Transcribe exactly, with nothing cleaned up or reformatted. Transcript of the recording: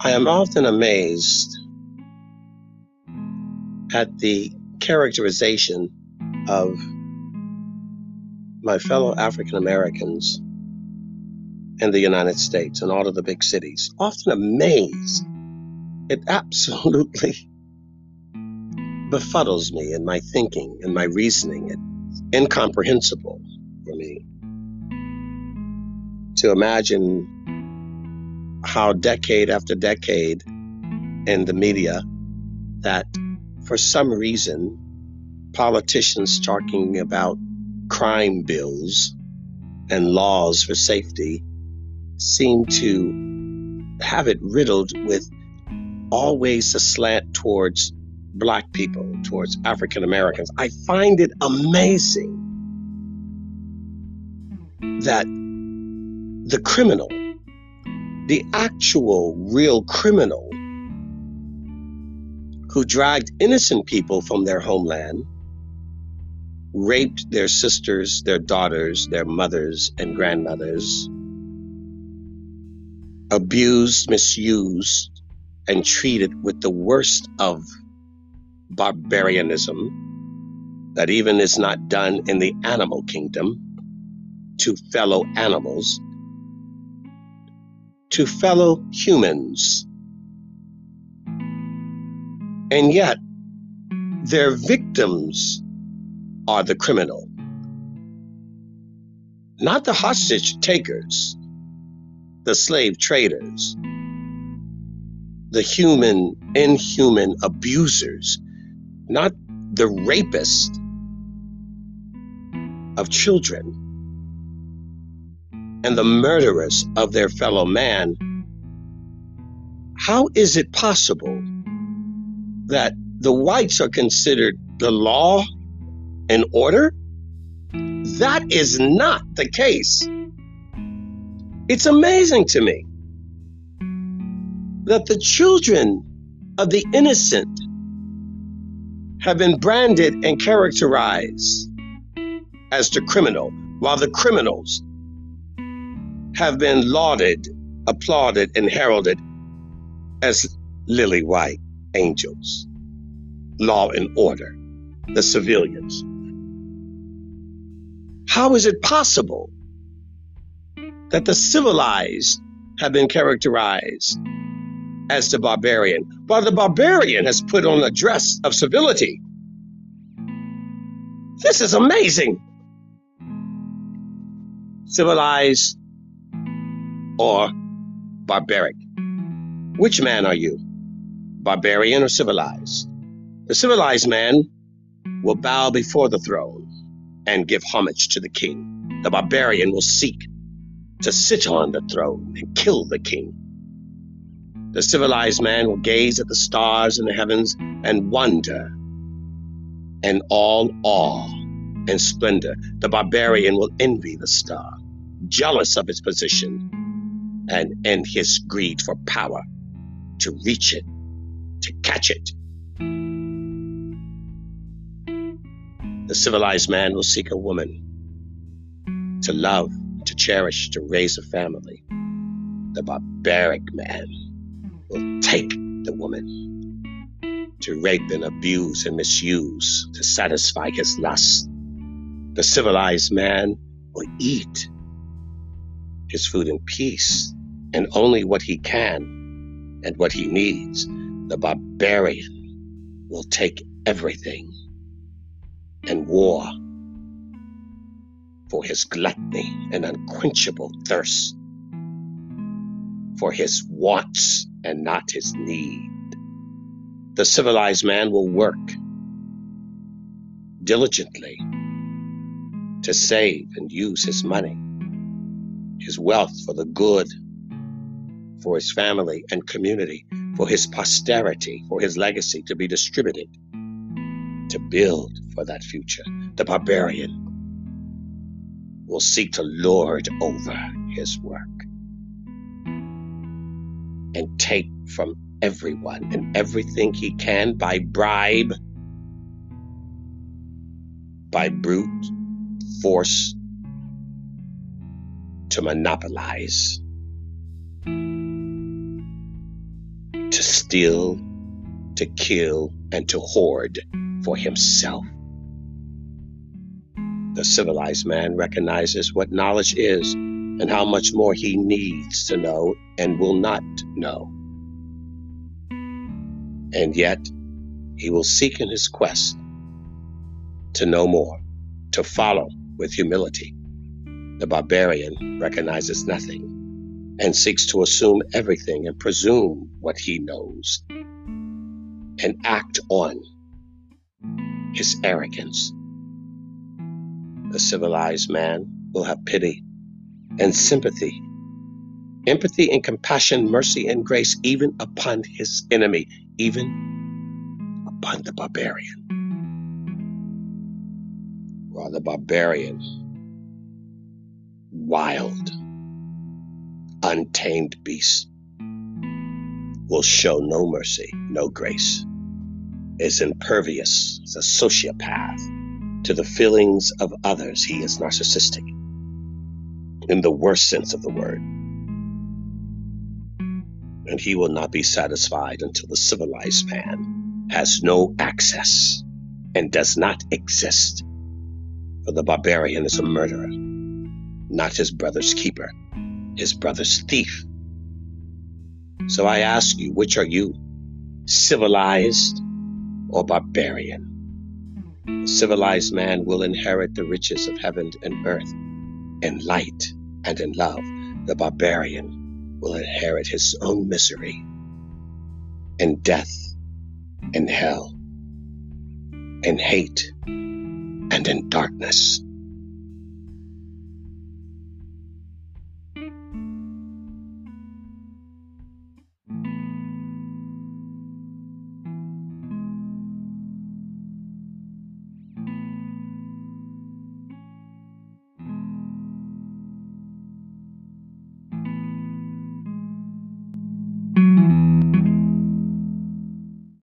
I am often amazed at the characterization of my fellow African Americans in the United States and all of the big cities. Often amazed. It absolutely befuddles me in my thinking and my reasoning. It's incomprehensible for me to imagine how decade after decade in the media that for some reason politicians talking about crime bills and laws for safety seem to have it riddled with always a slant towards Black people, towards African Americans. I find it amazing that the criminal, the actual real criminal who dragged innocent people from their homeland, raped their sisters, their daughters, their mothers and grandmothers, abused, misused, and treated with the worst of barbarianism that even is not done in the animal kingdom to fellow animals, to fellow humans. And yet, their victims are the criminal, not the hostage takers, the slave traders, the human, inhuman abusers, not the rapists of children and the murderers of their fellow man. How is it possible that the whites are considered the law and order? That is not the case. It's amazing to me that the children of the innocent have been branded and characterized as the criminal, while the criminals have been lauded, applauded, and heralded as lily white angels, law and order, the civilians. How is it possible that the civilized have been characterized as the barbarian, while the barbarian has put on a dress of civility? This is amazing. Civilized or barbaric? Which man are you? Barbarian or civilized? The civilized man will bow before the throne and give homage to the king. The barbarian will seek to sit on the throne and kill the king. The civilized man will gaze at the stars in the heavens and wonder and all awe and splendor. The barbarian will envy the star, jealous of its position, and end his greed for power, to reach it, to catch it. The civilized man will seek a woman to love, to cherish, to raise a family. The barbaric man will take the woman to rape and abuse and misuse to satisfy his lust. The civilized man will eat his food in peace, and only what he can and what he needs. The barbarian will take everything and war for his gluttony and unquenchable thirst, for his wants and not his need. The civilized man will work diligently to save and use his money, his wealth for the good, for his family and community, for his posterity, for his legacy to be distributed, to build for that future. The barbarian will seek to lord over his work and take from everyone and everything he can by bribe, by brute force, to monopolize. steal, to kill, and to hoard for himself. The civilized man recognizes what knowledge is and how much more he needs to know and will not know. And yet, he will seek in his quest to know more, to follow with humility. The barbarian recognizes nothing and seeks to assume everything and presume what he knows and act on his arrogance. The civilized man will have pity and sympathy, empathy and compassion, mercy and grace, even upon his enemy, even upon the barbarian. While the barbarian, wild, untamed beast, will show no mercy, no grace, is impervious, is a sociopath to the feelings of others. He is narcissistic in the worst sense of the word. And he will not be satisfied until the civilized man has no access and does not exist. For the barbarian is a murderer, not his brother's keeper, his brother's thief. So I ask you, which are you, civilized or barbarian? The civilized man will inherit the riches of heaven and earth, in light and in love. The barbarian will inherit his own misery and death and hell and hate and in darkness.